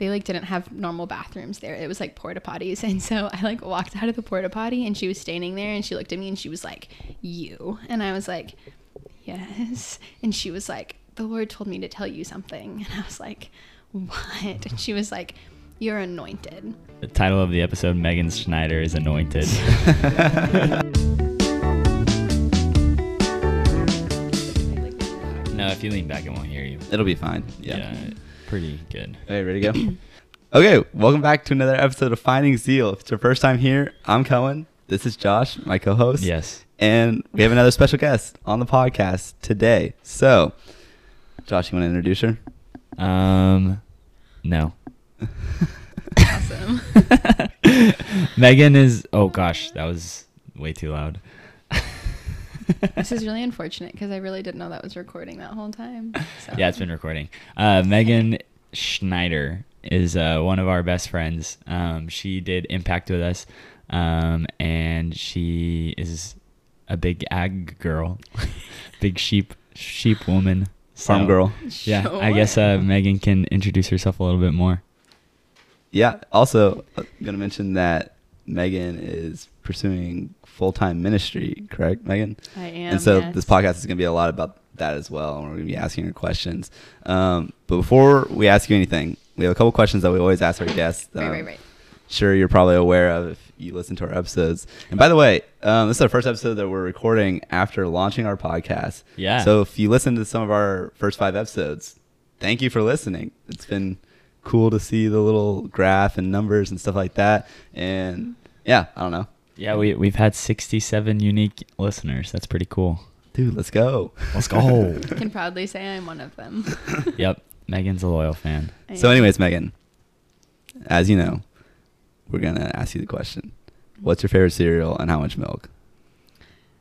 they like didn't have normal bathrooms there. It was like porta potties. And so I like walked out of the porta potty and she was standing there and she looked at me and she was like, "You." And I was like, "Yes." And she was like, "The Lord told me to tell you something." And I was like, "What?" And she was like, "You're anointed." The title of the episode, Megan Schneider is anointed. No, if you lean back, it won't hear you. It'll be fine. Yeah. Pretty good. Hey, ready to go? Okay, welcome back to another episode of Finding Zeal. If it's your first time here, I'm Cohen. This is Josh, my co-host. Yes. And we have another special guest on the podcast today. So, Josh, you want to introduce her? No. Awesome. Megan is, oh gosh, that was way too loud. This is really unfortunate because I really didn't know that was recording that whole time. So. Yeah, it's been recording. Megan Schneider is one of our best friends. She did Impact with us, and she is a big ag girl, big sheep woman. Farm girl. Yeah, sure. I guess Megan can introduce herself a little bit more. Yeah, also, I'm going to mention that Megan is pursuing full-time ministry, correct, Megan? I am. And so This podcast is going to be a lot about that as well, and we're going to be asking her questions. But before we ask you anything, we have a couple questions that we always ask our guests. Right. Sure, you're probably aware of if you listen to our episodes. And by the way, this is our first episode that we're recording after launching our podcast. Yeah. So if you listen to some of our first 5 episodes, thank you for listening. It's been cool to see the little graph and numbers and stuff like that. And yeah, I don't know. Yeah, we've had 67 unique listeners. That's pretty cool. Dude, let's go. Let's go. I can proudly say I'm one of them. Yep. Megan's a loyal fan. So anyways, Megan, as you know, we're going to ask you the question. What's your favorite cereal and how much milk?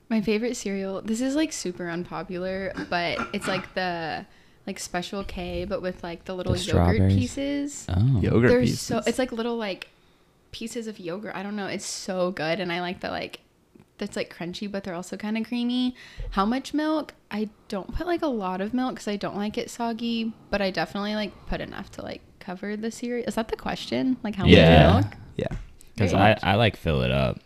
My favorite cereal, this is like super unpopular, but it's like the Special K, but with like the little yogurt pieces. Oh. Yogurt They're pieces. So, it's like little like pieces of yogurt. I don't know. It's so good. And I like the that's like crunchy, but they're also kind of creamy. How much milk? I don't put like a lot of milk because I don't like it soggy, but I definitely like put enough to like cover the cereal. Is that the question? Like how much milk? Yeah. Because I like fill it up.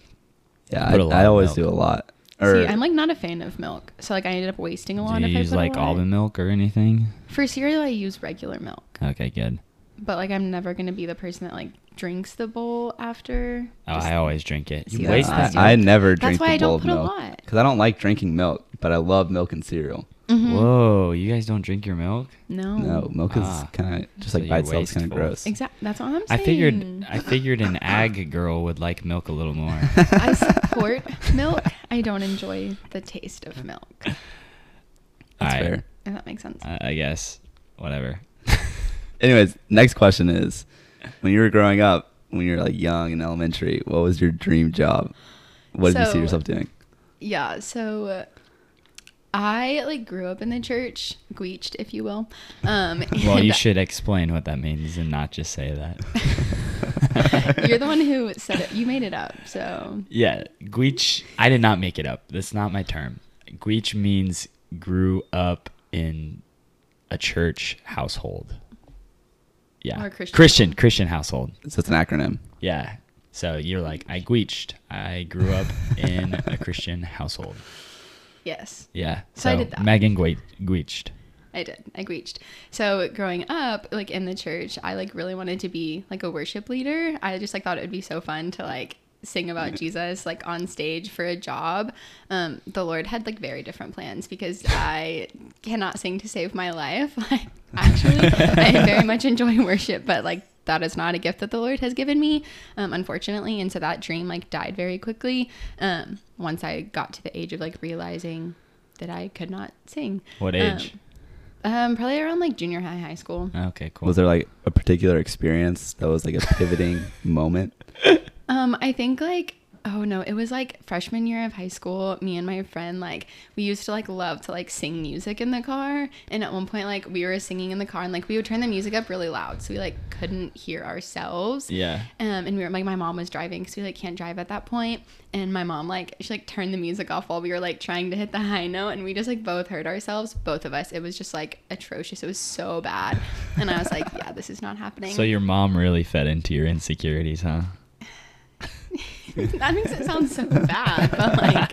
Yeah. I always do a lot. See, I'm like not a fan of milk. So like I ended up wasting a lot. Do you use like almond milk or anything? For cereal, I use regular milk. Okay, good. But like I'm never going to be the person that like drinks the bowl after. Oh, I always drink it. You waste that. I never drink the bowl of milk. That's why I don't put a lot. Because I don't like drinking milk, but I love milk and cereal. Mm-hmm. Whoa, you guys don't drink your milk? No, milk is kind of just like by itself kind of gross. Exactly, that's what I'm saying. I figured an ag girl would like milk a little more. I support milk. I don't enjoy the taste of milk. That's fair. If that makes sense. I guess. Whatever. Anyways, next question is, when you were growing up, when you were like young in elementary, what was your dream job? What did you see yourself doing? Yeah, so I like grew up in the church, gweeched, if you will. Well, you should explain what that means and not just say that. You're the one who said it. You made it up, so. Yeah, gweech, I did not make it up. That's not my term. Gweech means grew up in a church household. Yeah, or Christian household. So it's an acronym. Yeah, so you're like, I gweeched. I grew up in a Christian household. Yes. Yeah. So I did that. Megan gweeched. I did. I gweeched. So growing up, like in the church, I like really wanted to be like a worship leader. I just like thought it would be so fun to like sing about Jesus like on stage for a job. The Lord had like very different plans because I cannot sing to save my life. Like actually, I very much enjoy worship, but like that is not a gift that the Lord has given me, unfortunately. And so that dream like died very quickly once I got to the age of like realizing that I could not sing. What age? Probably around like junior high school. Okay, cool. Was there like a particular experience that was like a pivoting moment? I think like Oh no, it was like freshman year of high school. Me and my friend, like, we used to like love to like sing music in the car. And at one point, like, we were singing in the car and like we would turn the music up really loud so we like couldn't hear ourselves. Yeah. And we were like, my mom was driving because we like can't drive at that point. And my mom, like, she like turned the music off while we were like trying to hit the high note, and we just like both heard ourselves, both of us. It was just like atrocious. It was so bad. And I was like, yeah, this is not happening. So your mom really fed into your insecurities, huh? That makes it sound so bad, but like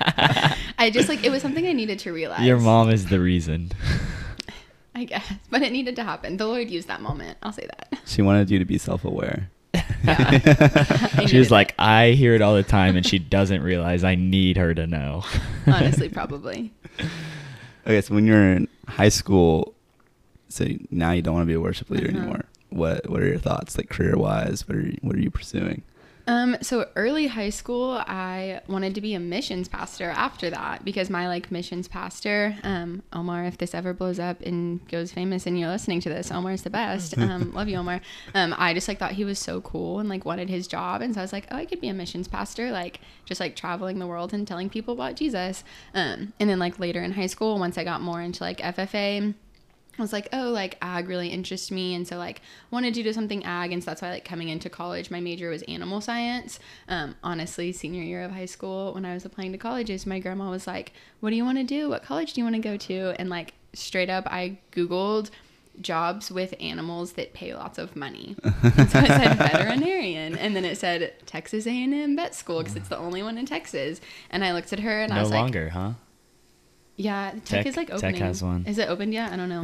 I just like, it was something I needed to realize. Your mom is the reason, I guess, but it needed to happen. The Lord used that moment, I'll say that. She wanted you to be self-aware. Yeah. She was like, I hear it all the time and she doesn't realize I need her to know. Honestly, probably. Okay, so when you're in high school, so now you don't want to be a worship leader anymore. What are your thoughts, like, career wise? What are you pursuing? So early high school, I wanted to be a missions pastor after that, because my like missions pastor, Omar, if this ever blows up and goes famous and you're listening to this, Omar's the best. Love you, Omar. I just like thought he was so cool and like wanted his job. And so I was like, oh, I could be a missions pastor, like just like traveling the world and telling people about Jesus. And then like later in high school, once I got more into like FFA, I was like, oh, like ag really interests me, and so like wanted to do something ag, and so that's why like coming into college my major was animal science. Honestly, senior year of high school when I was applying to colleges, my grandma was like, what do you want to do, what college do you want to go to? And like straight up I googled jobs with animals that pay lots of money. And so I said veterinarian, and then it said Texas A&M vet school because it's the only one in Texas. And I looked at her and I was like, no longer, huh? Yeah, Tech is like opening. Tech has one. Is it opened yet? I don't know.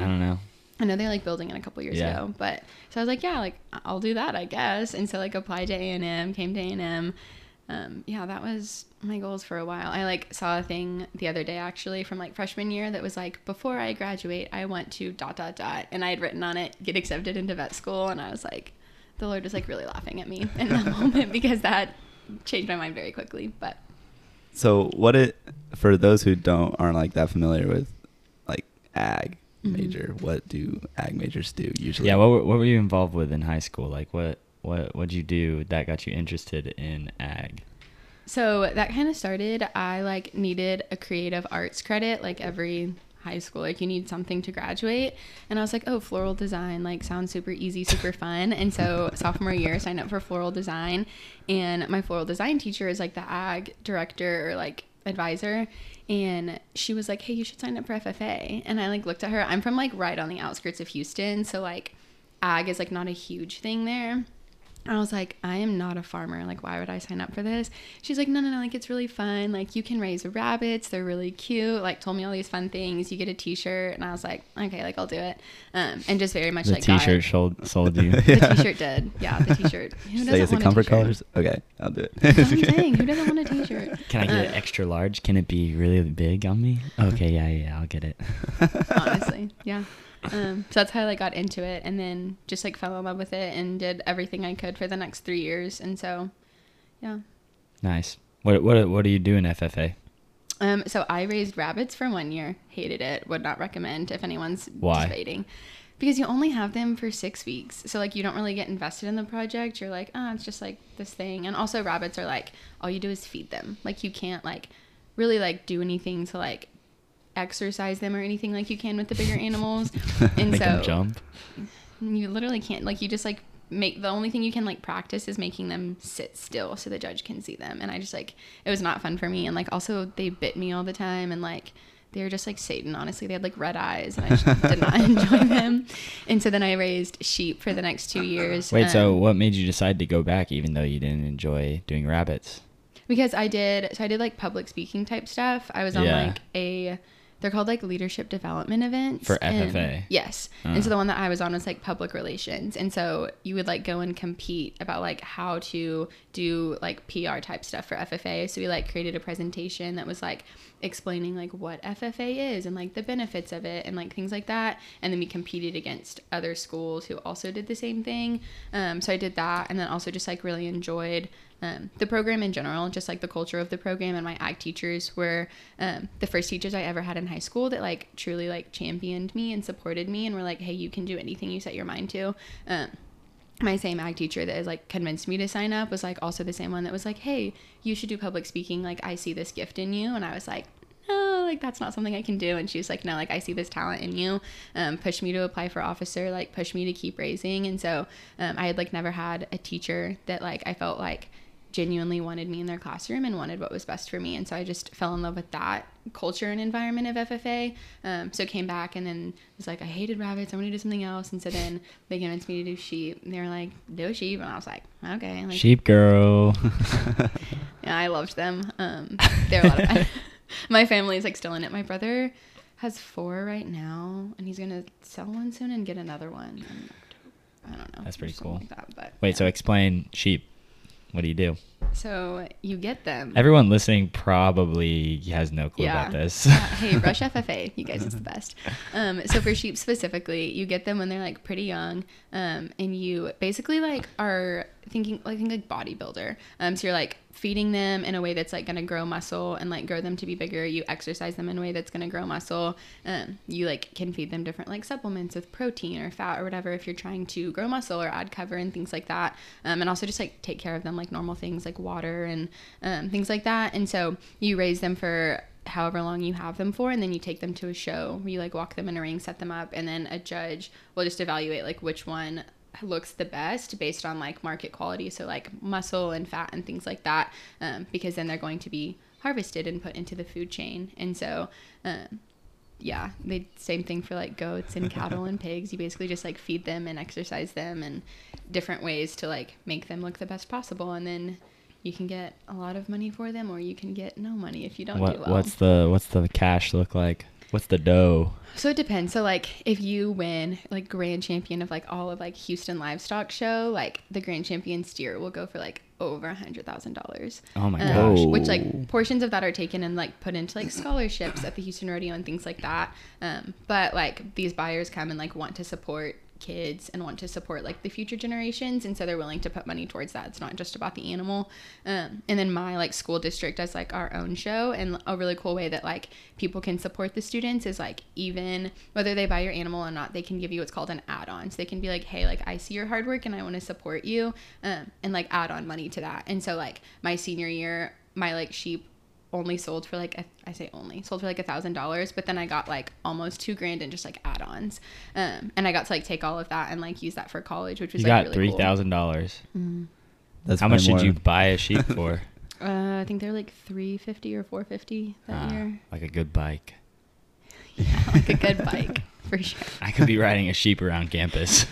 I know they're like building it a couple years ago, but so I was like, yeah, like I'll do that, I guess. And so like applied to A&M, came to A&M. Yeah, that was my goals for a while. I like saw a thing the other day actually from like freshman year that was like, before I graduate, I want to ... And I had written on it, get accepted into vet school. And I was like, the Lord was like really laughing at me in that moment because that changed my mind very quickly. But so for those who aren't like that familiar with like ag major, what do ag majors do usually? Yeah, what were you involved with in high school? Like what'd you do that got you interested in ag? So that kind of started, I like needed a creative arts credit, like every high school, like you need something to graduate. And I was like, oh, floral design, like sounds super easy, super fun. And so sophomore year, signed up for floral design, and my floral design teacher is like the ag director or like advisor, and she was like, hey, you should sign up for FFA. And I like looked at her, I'm from like right on the outskirts of Houston, so like ag is like not a huge thing there. And I was like, I am not a farmer. Like, why would I sign up for this? She's like, no, like, it's really fun. Like, you can raise rabbits. They're really cute. Like, told me all these fun things. You get a t-shirt. And I was like, okay, like, I'll do it. And just very much the like t-shirt sold you. The t-shirt did. Yeah, the t-shirt. Who doesn't want the comfort colors? Okay, I'll do it. I'm saying, who doesn't want a t-shirt? Can I get it extra large? Can it be really big on me? Okay, yeah, I'll get it. Honestly, yeah. So that's how I like got into it, and then just like fell in love with it and did everything I could for the next 3 years. And so, yeah. Nice. What do you do in FFA? So I raised rabbits for 1 year. Hated it. Would not recommend if anyone's debating. Because you only have them for 6 weeks. So like you don't really get invested in the project. You're like, it's just like this thing. And also rabbits are like, all you do is feed them. Like you can't like really like do anything to like exercise them or anything like you can with the bigger animals. And make them jump. You literally can't, like, you just like make, the only thing you can like practice is making them sit still so the judge can see them. And I just like, it was not fun for me. And like also they bit me all the time, and like they were just like Satan, honestly. They had like red eyes, and I just did not enjoy them. And so then I raised sheep for the next 2 years. Wait, so what made you decide to go back even though you didn't enjoy doing rabbits? Because I did like public speaking type stuff. I was on like they're called like leadership development events. For FFA. Yes. And so the one that I was on was like public relations. And so you would like go and compete about like how to do like PR type stuff for FFA. So we like created a presentation that was like explaining like what FFA is and like the benefits of it and like things like that. And then we competed against other schools who also did the same thing. So I did that, and then also just like really enjoyed the program in general, just like the culture of the program. And my ag teachers were the first teachers I ever had in high school that like truly like championed me and supported me and were like, hey, you can do anything you set your mind to. my same ag teacher that like convinced me to sign up was like also the same one that was like, hey, you should do public speaking. Like, I see this gift in you. And I was like, no, like that's not something I can do. And she was like, no, like I see this talent in you. Push me to apply for officer, like push me to keep raising. And so I had like never had a teacher that like I felt like genuinely wanted me in their classroom and wanted what was best for me. And so I just fell in love with that culture and environment of FFA. So came back and then was like, I hated rabbits. I want to do something else. And so then they convinced me to do sheep. And they were like, do sheep. And I was like, okay. Like, sheep girl. Yeah, I loved them. They're a lot of fun. My family is like still in it. My brother has 4 right now and he's going to sell one soon and get another one. I don't know. That's pretty cool. Like that, but, wait, yeah. So explain sheep. What do you do? So you get them. Everyone listening probably has no clue about this. Hey, rush FFA. You guys, it's the best. So for sheep specifically, you get them when they're like pretty young. And you basically like are thinking like bodybuilder. So you're like feeding them in a way that's like going to grow muscle and like grow them to be bigger. You exercise them in a way that's going to grow muscle. You like can feed them different like supplements with protein or fat or whatever if you're trying to grow muscle or add cover and things like that. And also just like take care of them like normal things like water and things like that. And so you raise them for however long you have them for, and then you take them to a show where you like walk them in a ring, set them up, and then a judge will just evaluate like which one looks the best based on like market quality, so like muscle and fat and things like that, because then they're going to be harvested and put into the food chain. And so yeah, the same thing for like goats and cattle and pigs. You basically just like feed them and exercise them and different ways to like make them look the best possible, and then you can get a lot of money for them or you can get no money if you don't do well. What's the cash look like? What's the dough? So it depends. So like if you win like grand champion of like all of like Houston Livestock Show, like the grand champion steer will go for like over $100,000. Oh my gosh. Which like portions of that are taken and like put into like scholarships at the Houston Rodeo and things like that. But like these buyers come and like want to support kids and want to support like the future generations, and so they're willing to put money towards that. It's not just about the animal. And then my like school district does like our own show, and a really cool way that like people can support the students is like even whether they buy your animal or not, they can give you what's called an add-on. So they can be like, hey, like I see your hard work and I want to support you, and like add on money to that. And so like my senior year, my like sheep only sold for like I say only sold for like $1,000, but then I got like almost $2,000 in just like add-ons, and I got to like take all of that and like use that for college, which was you like got really $3,000. Cool. Mm-hmm. That's how much more. Did you buy a sheep for? I think they're like $350 or $450 that year. Like a good bike. Yeah, like a good bike for sure. I could be riding a sheep around campus.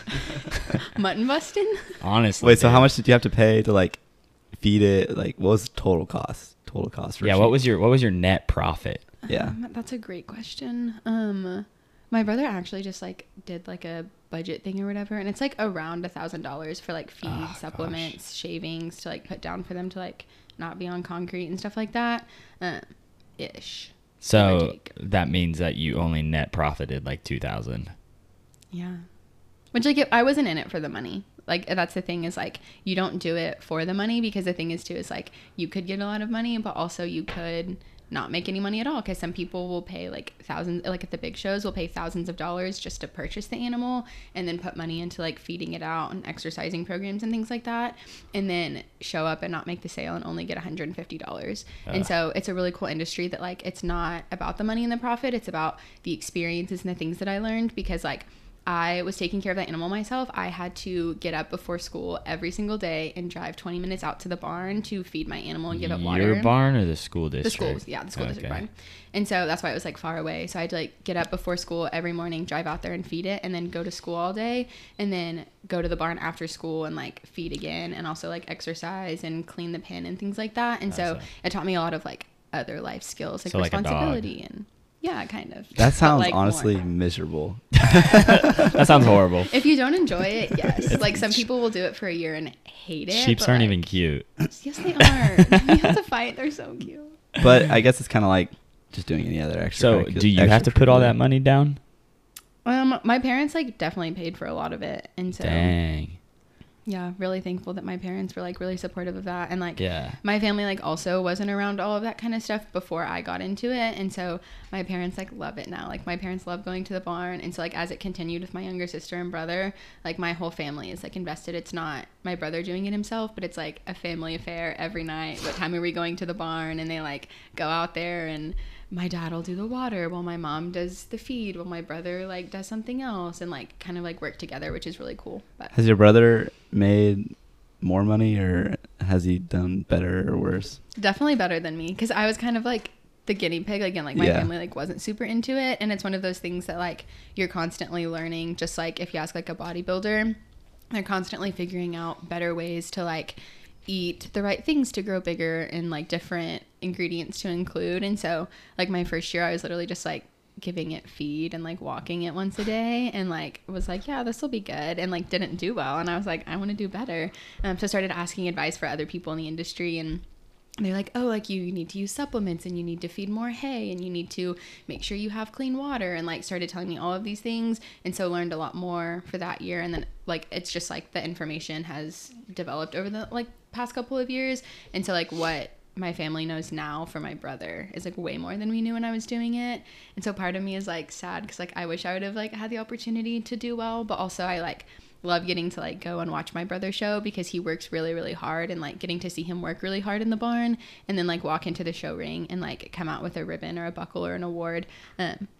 Mutton busting. Honestly. Wait, so how much did you have to pay to like feed it? Like, what was the total cost? For yeah, sheep. What was your net profit? Yeah, that's a great question. My brother actually just like did like a budget thing or whatever, and it's like around $1,000 for like feed, supplements, shavings to like put down for them to like not be on concrete and stuff like that, ish. So that means that you only net profited like $2,000. Yeah, which like I wasn't in it for the money. Like, that's the thing is, like, you don't do it for the money, because the thing is, too, is, like, you could get a lot of money, but also you could not make any money at all, because some people will pay, like, thousands, like, at the big shows, will pay thousands of dollars just to purchase the animal and then put money into, like, feeding it out and exercising programs and things like that, and then show up and not make the sale and only get $150. And so it's a really cool industry that, like, it's not about the money and the profit. It's about the experiences and the things that I learned, because, like, I was taking care of that animal myself. I had to get up before school every single day and drive 20 minutes out to the barn to feed my animal and give it water. Your barn or the school district? The school district barn. And so that's why it was like far away. So I had to like get up before school every morning, drive out there and feed it, and then go to school all day, and then go to the barn after school and like feed again, and also like exercise and clean the pen and things like that. And so it taught me a lot of like other life skills, like so responsibility like and... Yeah, kind of. That sounds like honestly miserable. That sounds horrible. If you don't enjoy it, yes. Like some people will do it for a year and hate it. Sheeps aren't like, even cute. Yes, they are. You have to fight. They're so cute. But I guess it's kind of like just doing any other extra. So do you have to put all that money down? My parents like definitely paid for a lot of it. And so. Dang. yeah, really thankful that my parents were like really supportive of that. And like, yeah, my family like also wasn't around all of that kind of stuff before I got into it. And so my parents like love it now. Like my parents love going to the barn. And so like, as it continued with my younger sister and brother, like my whole family is like invested. It's not my brother doing it himself, but it's like a family affair every night. What time are we going to the barn? And they like go out there, and my dad will do the water while my mom does the feed, while my brother like does something else, and like kind of like work together, which is really cool. But has your brother made more money, or has he done better or worse? Definitely better than me, because I was kind of like the guinea pig again. Like my family like wasn't super into it, and it's one of those things that like you're constantly learning. Just like if you ask like a bodybuilder, they're constantly figuring out better ways to like eat the right things to grow bigger, and like different ingredients to include. And so like my first year I was literally just like giving it feed and like walking it once a day, and like was like, yeah, this will be good, and like didn't do well. And I was like, I want to do better. So I started asking advice for other people in the industry, and they're like, oh, like you need to use supplements, and you need to feed more hay, and you need to make sure you have clean water, and like started telling me all of these things. And so learned a lot more for that year. And then like it's just like the information has developed over the like past couple of years. And so like what my family knows now for my brother is like way more than we knew when I was doing it. And so part of me is like sad, because like I wish I would have like had the opportunity to do well, but also I like love getting to like go and watch my brother show, because he works really, really hard, and like getting to see him work really hard in the barn and then like walk into the show ring and like come out with a ribbon or a buckle or an award,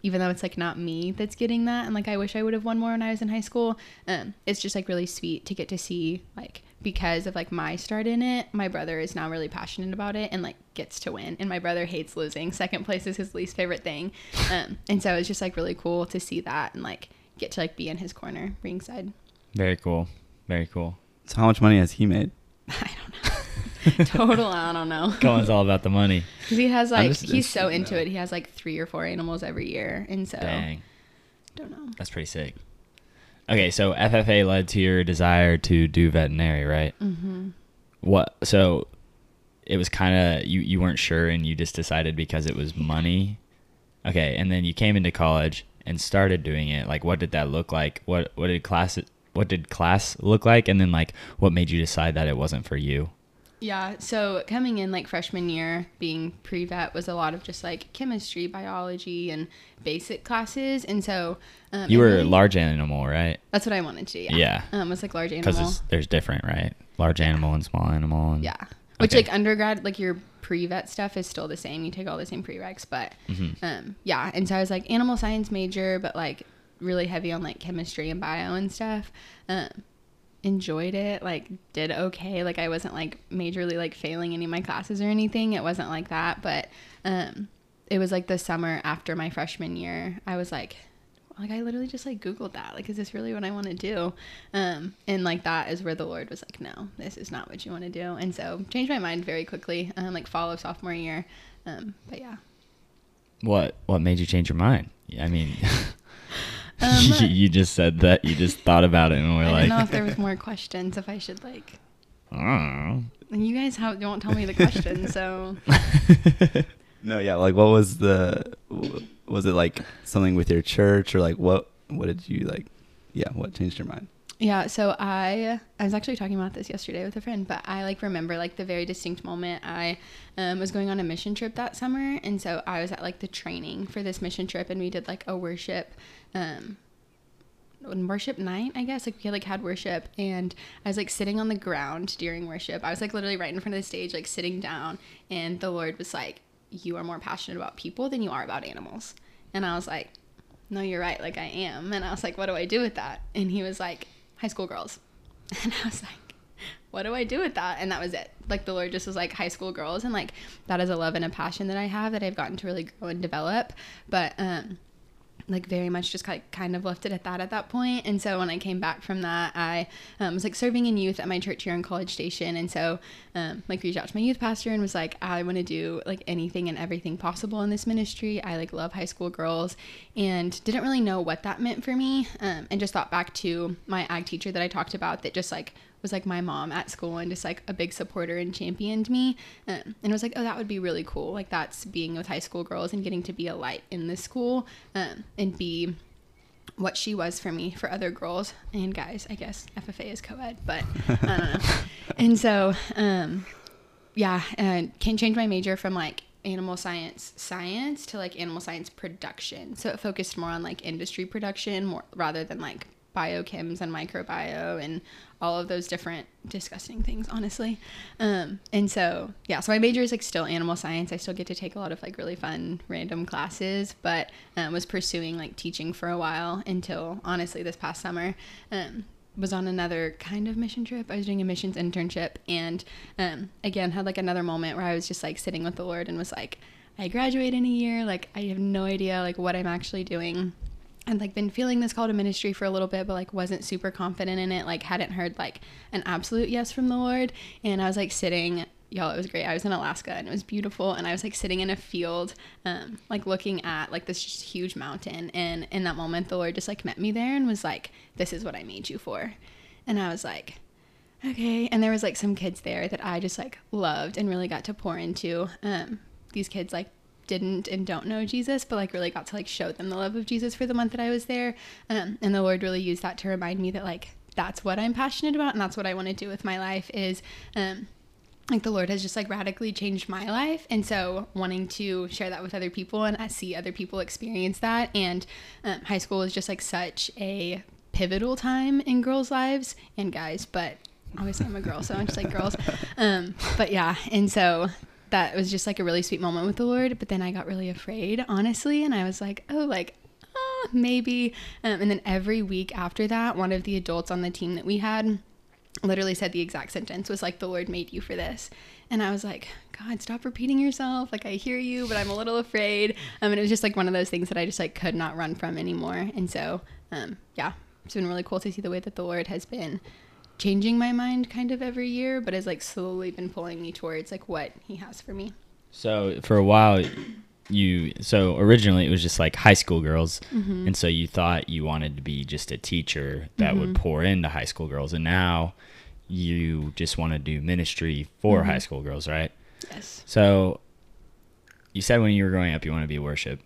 even though it's like not me that's getting that. And like I wish I would have won more when I was in high school. It's just like really sweet to get to see, like, because of like my start in it, my brother is now really passionate about it and like gets to win. And my brother hates losing. Second place is his least favorite thing. And so it's just like really cool to see that and like get to like be in his corner ringside. Very cool. Very cool. So how much money has he made? I don't know. Total, I don't know. Colin's all about the money. He has like, he's so into it. He has like 3 or 4 animals every year. And so, dang. Don't know. That's pretty sick. Okay, so FFA led to your desire to do veterinary, right? Mm-hmm. What? So it was kind of, you weren't sure and you just decided because it was money. Okay, and then you came into college and started doing it. Like, what did that look like? What did class look like? And then like, what made you decide that it wasn't for you? Yeah, so coming in like freshman year, being pre-vet was a lot of just like chemistry, biology, and basic classes. And so you were large animal, right? That's what I wanted to do. Yeah. It's like large animal. Because there's different, right? Large animal and small animal. And, yeah. Which okay. Like undergrad, like your pre-vet stuff is still the same. You take all the same prereqs, but yeah. And so I was like animal science major, but like really heavy on like chemistry and bio and stuff. Enjoyed it, like did okay. Like I wasn't like majorly like failing any of my classes or anything. It wasn't like that, but it was like the summer after my freshman year. I was like I literally just like Googled that. Like, is this really what I want to do? And like that is where the Lord was like, no, this is not what you want to do. And so changed my mind very quickly, like fall of sophomore year. But yeah. What made you change your mind? I mean. You just said that you just thought about it and we're I don't know if there was more questions, if I should like, I don't know. And you guys don't tell me the question, so. No, yeah, like what was was it like something with your church or like what did you like, yeah, what changed your mind? Yeah, so I was actually talking about this yesterday with a friend, but I like remember like the very distinct moment I was going on a mission trip that summer. And so I was at like the training for this mission trip, and we did like a worship night, I guess. Like we had worship, and I was like sitting on the ground during worship. I was like literally right in front of the stage, like sitting down, and the Lord was like, you are more passionate about people than you are about animals. And I was like, no, you're right. Like I am. And I was like, what do I do with that? And he was like, high school girls. And I was like, what do I do with that? And that was it. Like the Lord just was like high school girls. And like, that is a love and a passion that I have that I've gotten to really grow and develop. But, like very much just like kind of left it at that point. And so when I came back from that, I was like serving in youth at my church here in College Station. And so like reached out to my youth pastor and was like, I want to do like anything and everything possible in this ministry. I like love high school girls, and didn't really know what that meant for me. And just thought back to my ag teacher that I talked about that just like was like my mom at school and just like a big supporter and championed me, and was like, oh, that would be really cool. Like that's being with high school girls and getting to be a light in this school, and be what she was for me, for other girls and guys. I guess FFA is co-ed, but I don't know. And so, yeah, can change my major from like animal science to like animal science production. So it focused more on like industry production rather than like biochems and microbio and all of those different disgusting things, honestly. And so, yeah, so my major is like still animal science. I still get to take a lot of like really fun random classes, but was pursuing like teaching for a while until honestly this past summer, was on another kind of mission trip. I was doing a missions internship and, again, had like another moment where I was just like sitting with the Lord and was like, I graduate in a year. Like, I have no idea like what I'm actually doing. I'd like been feeling this call to ministry for a little bit, but like wasn't super confident in it. Like hadn't heard like an absolute yes from the Lord. And I was like sitting, y'all, it was great. I was in Alaska and it was beautiful. And I was like sitting in a field, like looking at like this just huge mountain. And in that moment, the Lord just like met me there and was like, this is what I made you for. And I was like, okay. And there was like some kids there that I just like loved and really got to pour into. These kids like didn't and don't know Jesus, but like really got to like show them the love of Jesus for the month that I was there. And the Lord really used that to remind me that like, that's what I'm passionate about. And that's what I want to do with my life is, like the Lord has just like radically changed my life. And so wanting to share that with other people, and I see other people experience that. And, high school is just like such a pivotal time in girls' lives and guys, but obviously I'm a girl, so I'm just like girls. But yeah. And so that was just like a really sweet moment with the Lord. But then I got really afraid, honestly. And I was like, oh, like, maybe. And then every week after that, one of the adults on the team that we had literally said the exact sentence, was like, the Lord made you for this. And I was like, God, stop repeating yourself. Like, I hear you, but I'm a little afraid. And it was just like one of those things that I just like could not run from anymore. And so, yeah, it's been really cool to see the way that the Lord has been changing my mind kind of every year, but has like slowly been pulling me towards like what he has for me. So for a while, so originally it was just like high school girls. Mm-hmm. And so you thought you wanted to be just a teacher that mm-hmm. would pour into high school girls. And now you just want to do ministry for mm-hmm. high school girls, right? Yes. So you said when you were growing up, you want to be a worship,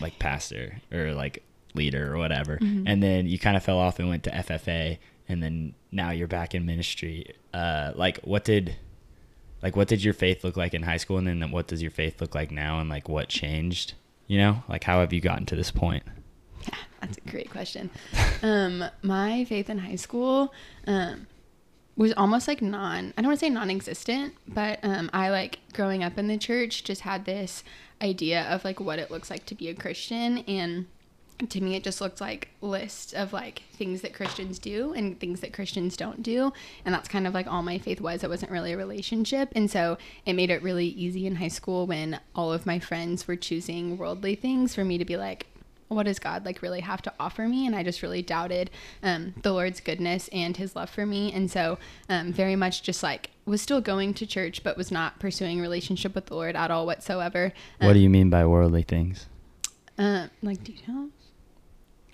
like pastor or like leader or whatever. Mm-hmm. And then you kind of fell off and went to FFA. And then now you're back in ministry. What did your faith look like in high school? And then what does your faith look like now? And like, what changed, you know, like how have you gotten to this point? Yeah, that's a great question. My faith in high school, was almost like I don't want to say non-existent, but, I like growing up in the church just had this idea of like what it looks like to be a Christian. And to me, it just looked like lists of like things that Christians do and things that Christians don't do. And that's kind of like all my faith was. It wasn't really a relationship. And so it made it really easy in high school when all of my friends were choosing worldly things for me to be like, what does God like really have to offer me? And I just really doubted the Lord's goodness and his love for me. And so very much just like was still going to church, but was not pursuing relationship with the Lord at all whatsoever. What do you mean by worldly things? Like details?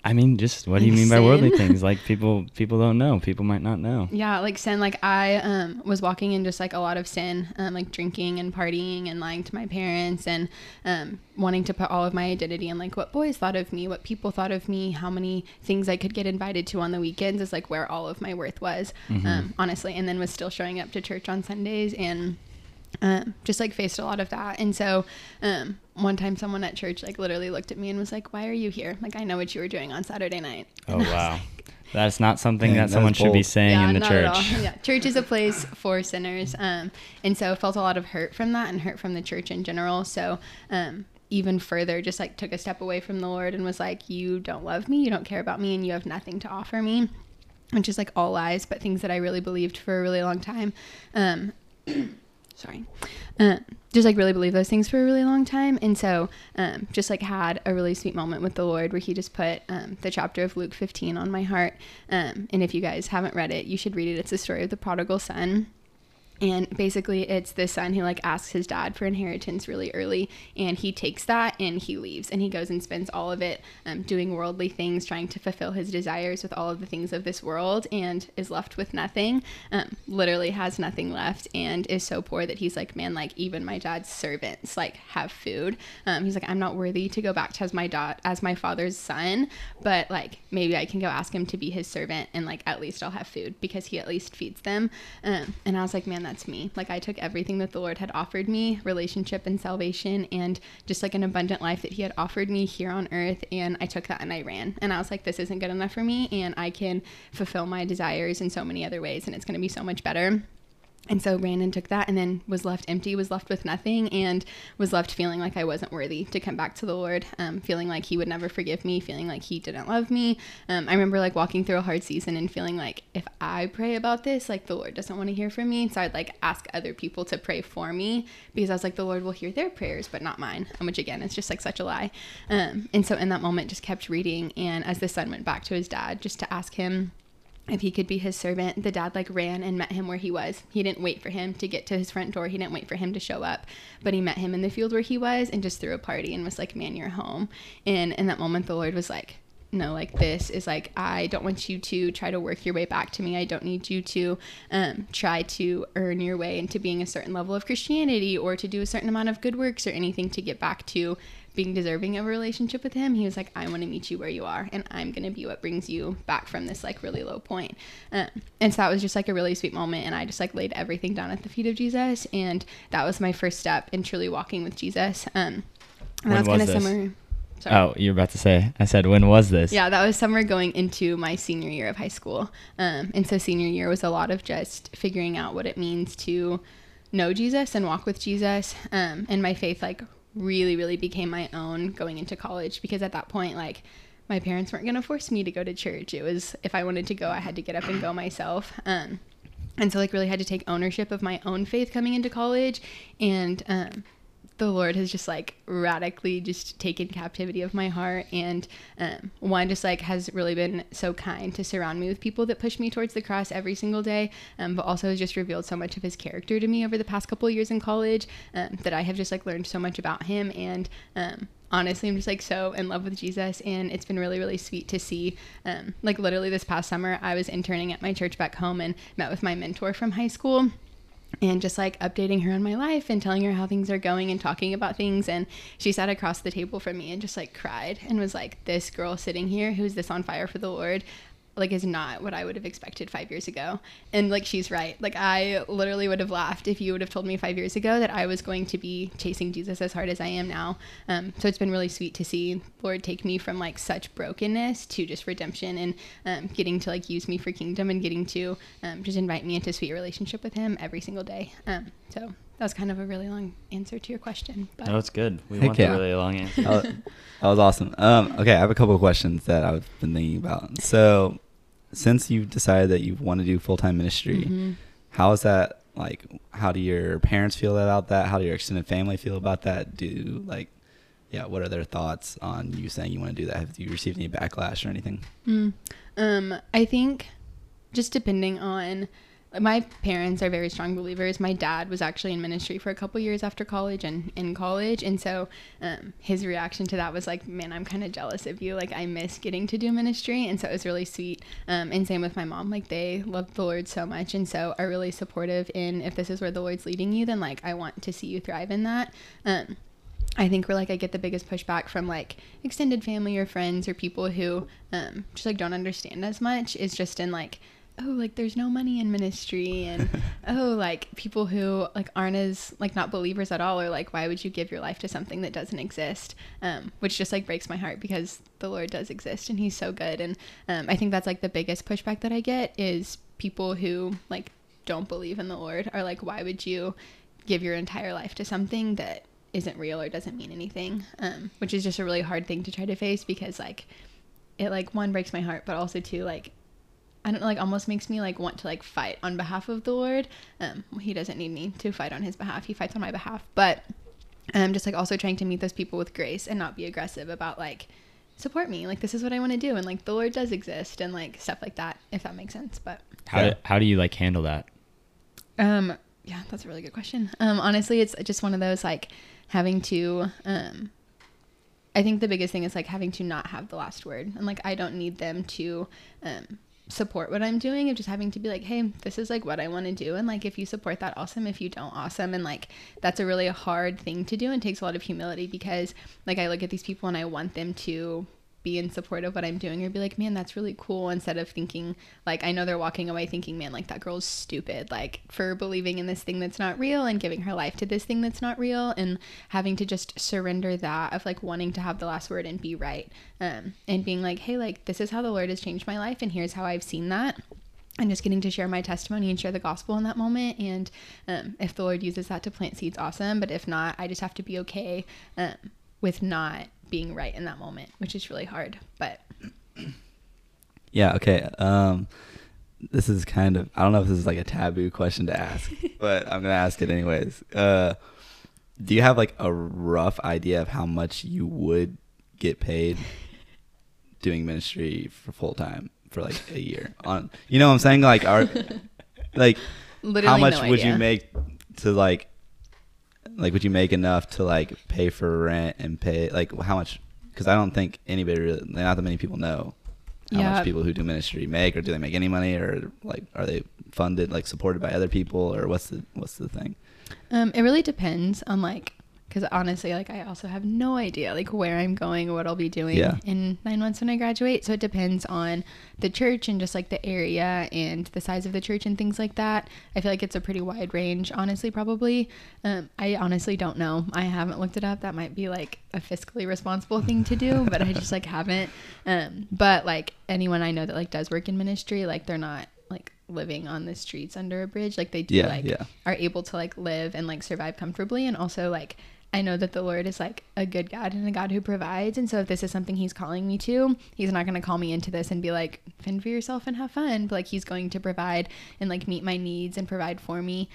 I mean, just what do you mean by worldly things? Like people don't know. People might not know. Yeah, like sin. Like I was walking in just like a lot of sin, like drinking and partying and lying to my parents and wanting to put all of my identity in like what boys thought of me, what people thought of me, how many things I could get invited to on the weekends is like where all of my worth was, mm-hmm. Honestly. And then was still showing up to church on Sundays and just like faced a lot of that. And so one time someone at church like literally looked at me and was like, why are you here? Like, I know what you were doing on Saturday night. And oh, wow. Like, that's not something that someone should be saying in the church. Yeah, church is a place for sinners. And so felt a lot of hurt from that and hurt from the church in general. So even further just like took a step away from the Lord and was like, you don't love me, you don't care about me, and you have nothing to offer me, which is like all lies, but things that I really believed for a really long time. Just like really believe those things for a really long time. And so, just like had a really sweet moment with the Lord where he just put, the chapter of Luke 15 on my heart. And if you guys haven't read it, you should read it. It's the story of the prodigal son. And basically it's this son who like asks his dad for inheritance really early, and he takes that and he leaves, and he goes and spends all of it doing worldly things, trying to fulfill his desires with all of the things of this world, and is left with nothing, literally has nothing left, and is so poor that he's like, man, like even my dad's servants like have food. He's like, I'm not worthy to go back to as my father's son, but like maybe I can go ask him to be his servant, and like at least I'll have food because he at least feeds them. And I was like, man, that's me. Like I took everything that the Lord had offered me, relationship and salvation and just like an abundant life that he had offered me here on earth, and I took that and I ran, and I was like, this isn't good enough for me, and I can fulfill my desires in so many other ways, and it's going to be so much better. And so ran and took that, and then was left empty, was left with nothing, and was left feeling like I wasn't worthy to come back to the Lord, feeling like he would never forgive me, feeling like he didn't love me. I remember like walking through a hard season and feeling like if I pray about this, like the Lord doesn't want to hear from me. So I'd like ask other people to pray for me, because I was like, the Lord will hear their prayers, but not mine, which again, is just like such a lie. And so in that moment, just kept reading. And as the son went back to his dad, just to ask him if he could be his servant, the dad like ran and met him where he was. He didn't wait for him to get to his front door. He didn't wait for him to show up, but he met him in the field where he was and just threw a party and was like, man, you're home. And in that moment, the Lord was like, no, like this is like, I don't want you to try to work your way back to me. I don't need you to try to earn your way into being a certain level of Christianity or to do a certain amount of good works or anything to get back to being deserving of a relationship with him. He was like, I want to meet you where you are, and I'm going to be what brings you back from this like really low point. And so that was just like a really sweet moment. And I just like laid everything down at the feet of Jesus. And that was my first step in truly walking with Jesus. And I was going to summer. Sorry. Oh, you were about to say, I said, when was this? Yeah, that was summer going into my senior year of high school. And so senior year was a lot of just figuring out what it means to know Jesus and walk with Jesus. And my faith like really, really became my own going into college, because at that point, like my parents weren't going to force me to go to church. It was, if I wanted to go, I had to get up and go myself. And so like really had to take ownership of my own faith coming into college. And, the Lord has just like radically just taken captivity of my heart, and one just like has really been so kind to surround me with people that push me towards the cross every single day, but also has just revealed so much of his character to me over the past couple of years in college, that I have just like learned so much about him. And honestly, I'm just like so in love with Jesus, and it's been really, really sweet to see. Like literally this past summer I was interning at my church back home and met with my mentor from high school, and just like updating her on my life and telling her how things are going and talking about things. And she sat across the table from me and just like cried and was like, this girl sitting here who's this on fire for the Lord like is not what I would have expected 5 years ago. And like, she's right. Like I literally would have laughed if you would have told me 5 years ago that I was going to be chasing Jesus as hard as I am now. So it's been really sweet to see Lord take me from like such brokenness to just redemption, and getting to like use me for kingdom, and getting to just invite me into a sweet relationship with him every single day. So that was kind of a really long answer to your question. But no, it's good. We want a really long answer. That was awesome. Okay, I have a couple of questions that I've been thinking about. So since you've decided that you want to do full-time ministry, mm-hmm. how is that, like, how do your parents feel about that? How do your extended family feel about that? What are their thoughts on you saying you want to do that? Have you received any backlash or anything? I think just depending on... My parents are very strong believers. My dad was actually in ministry for a couple years after college and in college. And so his reaction to that was like, man, I'm kind of jealous of you. Like I miss getting to do ministry. And so it was really sweet. And same with my mom. Like they love the Lord so much, and so are really supportive in, if this is where the Lord's leading you, then like I want to see you thrive in that. I think we're like, I get the biggest pushback from like extended family or friends or people who just like don't understand as much, is just in like, oh, like there's no money in ministry, and oh, like people who like aren't as like not believers at all, or like why would you give your life to something that doesn't exist, which just like breaks my heart, because the Lord does exist and he's so good. And I think that's like the biggest pushback that I get, is people who like don't believe in the Lord are like, why would you give your entire life to something that isn't real or doesn't mean anything, which is just a really hard thing to try to face, because like it like one breaks my heart, but also two, like I don't know, like almost makes me like want to like fight on behalf of the Lord. He doesn't need me to fight on his behalf. He fights on my behalf. But I'm just like also trying to meet those people with grace and not be aggressive about like, support me, like this is what I want to do, and like the Lord does exist, and like stuff like that, if that makes sense. But how do you like handle that? Yeah, that's a really good question. Honestly, it's just one of those, like, having to, I think the biggest thing is, like, having to not have the last word. And, like, I don't need them to support what I'm doing. Of just having to be like, hey, this is, like, what I want to do. And, like, if you support that, awesome. If you don't, awesome. And, like, that's a really hard thing to do and takes a lot of humility because, like, I look at these people and I want them to be in support of what I'm doing or be like, man, that's really cool, instead of thinking, like, I know they're walking away thinking, man, like, that girl's stupid, like, for believing in this thing that's not real and giving her life to this thing that's not real, and having to just surrender that of, like, wanting to have the last word and be right, and being like, hey, like, this is how the Lord has changed my life and here's how I've seen that, and just getting to share my testimony and share the gospel in that moment. And if the Lord uses that to plant seeds, awesome, but if not, I just have to be okay with not being right in that moment, which is really hard. But yeah. Okay. This is kind of, I don't know if this is like a taboo question to ask, but I'm gonna ask it anyways. Do you have like a rough idea of how much you would get paid doing ministry for full time for like a year? On, you know what I'm saying? Like, our, like, literally how much would you make to like, would you make enough to, like, pay for rent and pay, like, how much? Because I don't think anybody really, not that many people know how much people who do ministry make, or do they make any money, or, like, are they funded, like, supported by other people, or what's the thing? It really depends on, like, because honestly, like, I also have no idea, like, where I'm going or what I'll be doing in 9 months when I graduate. So it depends on the church and just, like, the area and the size of the church and things like that. I feel like it's a pretty wide range, honestly, probably. I honestly don't know. I haven't looked it up. That might be, like, a fiscally responsible thing to do, but I just, like, haven't. But, like, anyone I know that, like, does work in ministry, like, they're not, like, living on the streets under a bridge. Like, they do, are able to, like, live and, like, survive comfortably, and also, like, I know that the Lord is, like, a good God and a God who provides. And so if this is something he's calling me to, he's not going to call me into this and be like, fend for yourself and have fun. But, like, he's going to provide and, like, meet my needs and provide for me.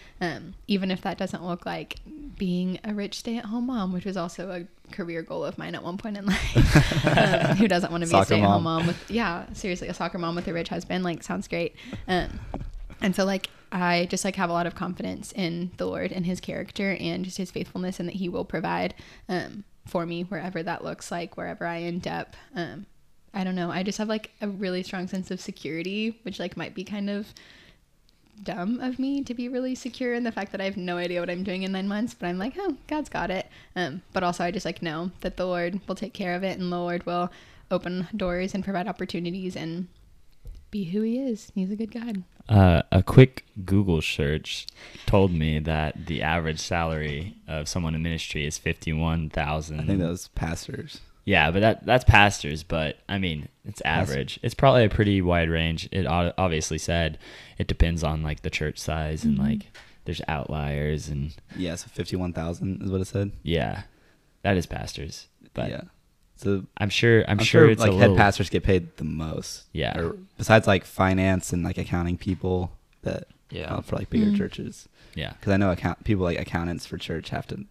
Even if that doesn't look like being a rich stay-at-home mom, which was also a career goal of mine at one point in life. Who doesn't want to be a stay-at-home mom? Seriously, a soccer mom with a rich husband, like, sounds great. And so, like, I just, like, have a lot of confidence in the Lord and his character and just his faithfulness, and that he will provide for me wherever that looks like, wherever I end up. I don't know. I just have, like, a really strong sense of security, which, like, might be kind of dumb of me to be really secure in the fact that I have no idea what I'm doing in 9 months, but I'm like, oh, God's got it. But also I just, like, know that the Lord will take care of it, and the Lord will open doors and provide opportunities and be who he is. He's a good God. A quick Google search told me that the average salary of someone in ministry is $51,000. I think that was pastors. Yeah, but that's pastors, but I mean, it's average. It's probably a pretty wide range. It obviously said it depends on, like, the church size, and, like, there's outliers, and yeah, so 51,000 is what it said. Yeah, that is pastors, but yeah. So I'm sure it's like, head pastors get paid the most. Yeah. Or besides, like, finance and, like, accounting people that for, like, bigger churches. Yeah. Because I know people, like, accountants for church have to,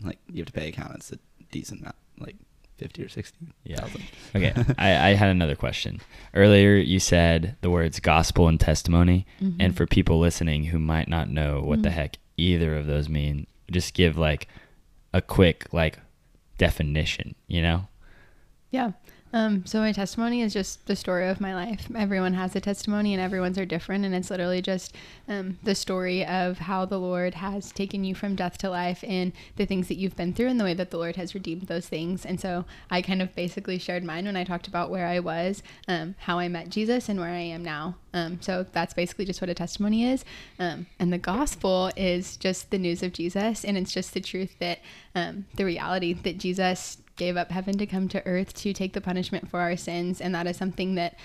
like, you have to pay accountants a decent amount, like 50 or 60. Yeah. Okay. I had another question. Earlier you said the words gospel and testimony, and for people listening who might not know what the heck either of those mean, just give, like, a quick, like, definition, you know? Yeah. So my testimony is just the story of my life. Everyone has a testimony, and everyone's are different, and it's literally just the story of how the Lord has taken you from death to life, and the things that you've been through, and the way that the Lord has redeemed those things. And so I kind of basically shared mine when I talked about where I was, how I met Jesus, and where I am now. So that's basically just what a testimony is. And the gospel is just the news of Jesus, and it's just the truth that the reality that Jesus gave up heaven to come to earth to take the punishment for our sins. And that is something that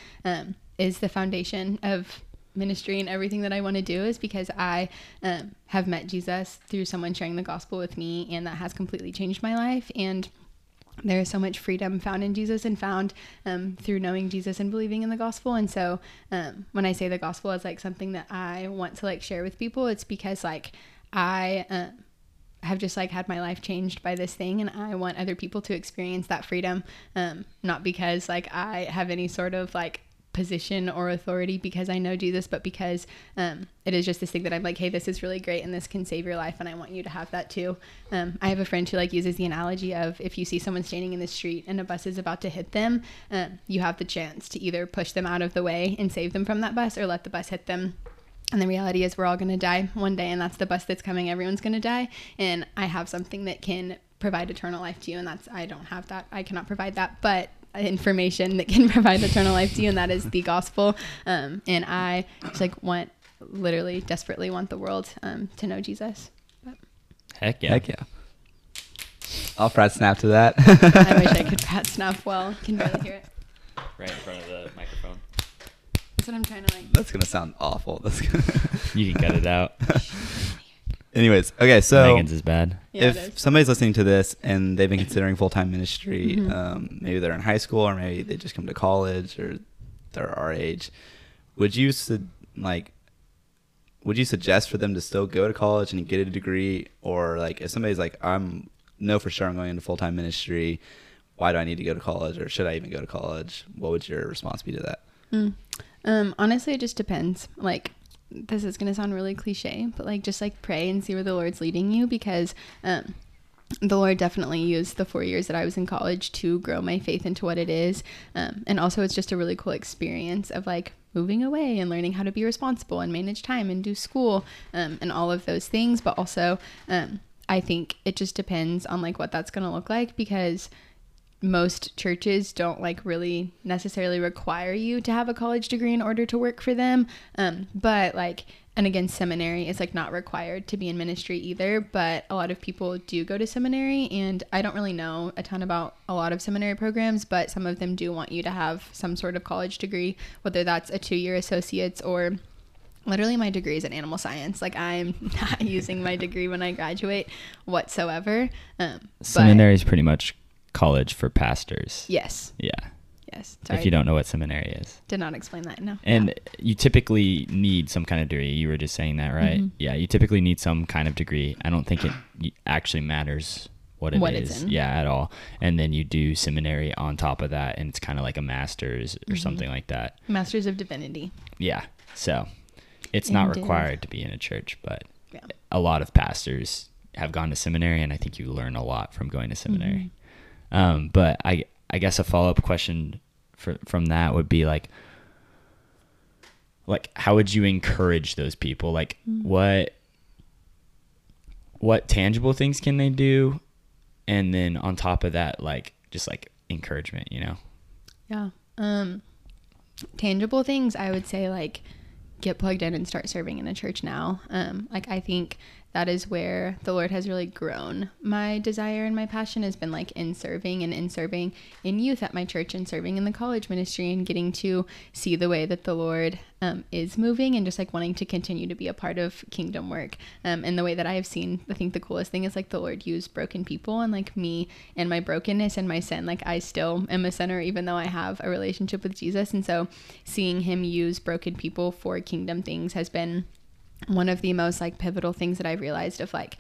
is the foundation of ministry and everything that I want to do, is because I have met Jesus through someone sharing the gospel with me, and that has completely changed my life. And there is so much freedom found in Jesus, and found through knowing Jesus and believing in the gospel. And so when I say the gospel is, like, something that I want to, like, share with people, it's because, like, I have just, like, had my life changed by this thing, and I want other people to experience that freedom, not because, like, I have any sort of, like, position or authority because I know Jesus, but because it is just this thing that I'm like, hey, this is really great and this can save your life and I want you to have that too. I have a friend who like uses the analogy of if you see someone standing in the street and a bus is about to hit them, you have the chance to either push them out of the way and save them from that bus or let the bus hit them. And the reality is we're all going to die one day, and that's the bus that's coming. Everyone's going to die. And I have something that can provide eternal life to you, and that's, I don't have that. I cannot provide that, but information that can provide eternal life to you, and that is the gospel. And I just like desperately want the world to know Jesus. But. Heck yeah. Heck yeah. I'll Brad snap to that. I wish I could Brad snap well. Can barely hear it. Right in front of the microphone. That's what I'm trying to like. That's going to sound awful. That's gonna you can cut it out. Anyways, okay, so Megan's is bad. Yeah, if somebody's listening to this and they've been considering full-time ministry, mm-hmm. Maybe they're in high school or maybe they just come to college or they're our age, would you suggest for them to still go to college and get a degree? Or like if somebody's like, I'm going into full-time ministry, why do I need to go to college or should I even go to college? What would your response be to that? Honestly, it just depends. Like, this is going to sound really cliche, but like, just like pray and see where the Lord's leading you, because, the Lord definitely used the 4 years that I was in college to grow my faith into what it is. And also it's just a really cool experience of like moving away and learning how to be responsible and manage time and do school, and all of those things. But also, I think it just depends on like what that's going to look like, because most churches don't like really necessarily require you to have a college degree in order to work for them. But like, and again, seminary is like not required to be in ministry either, but a lot of people do go to seminary, and I don't really know a ton about a lot of seminary programs, but some of them do want you to have some sort of college degree, whether that's a 2-year associate's or literally my degree is in animal science. Like I'm not using my degree when I graduate whatsoever. Seminary is pretty much college for pastors. Yes. Sorry. If you don't know what seminary is, did not explain that. No. And you typically need some kind of degree. You were just saying that, right? Mm-hmm. Yeah. You typically need some kind of degree. I don't think it actually matters what it is. Yeah. At all. And then you do seminary on top of that. And it's kind of like a master's or something like that. Masters of Divinity. Yeah. So it's not required to be in a church, but a lot of pastors have gone to seminary. And I think you learn a lot from going to seminary. Mm-hmm. But I guess a follow-up question from that would be like, how would you encourage those people? Like what tangible things can they do? And then on top of that, like, just like encouragement, you know? Yeah. Tangible things, I would say like get plugged in and start serving in a church now. Like I think that is where the Lord has really grown. My desire and my passion has been like in serving in youth at my church and serving in the college ministry and getting to see the way that the Lord is moving and just like wanting to continue to be a part of kingdom work. And the way that I have seen, I think the coolest thing is like the Lord used broken people and like me and my brokenness and my sin. Like I still am a sinner even though I have a relationship with Jesus. And so seeing him use broken people for kingdom things has been one of the most like pivotal things that I realized of like,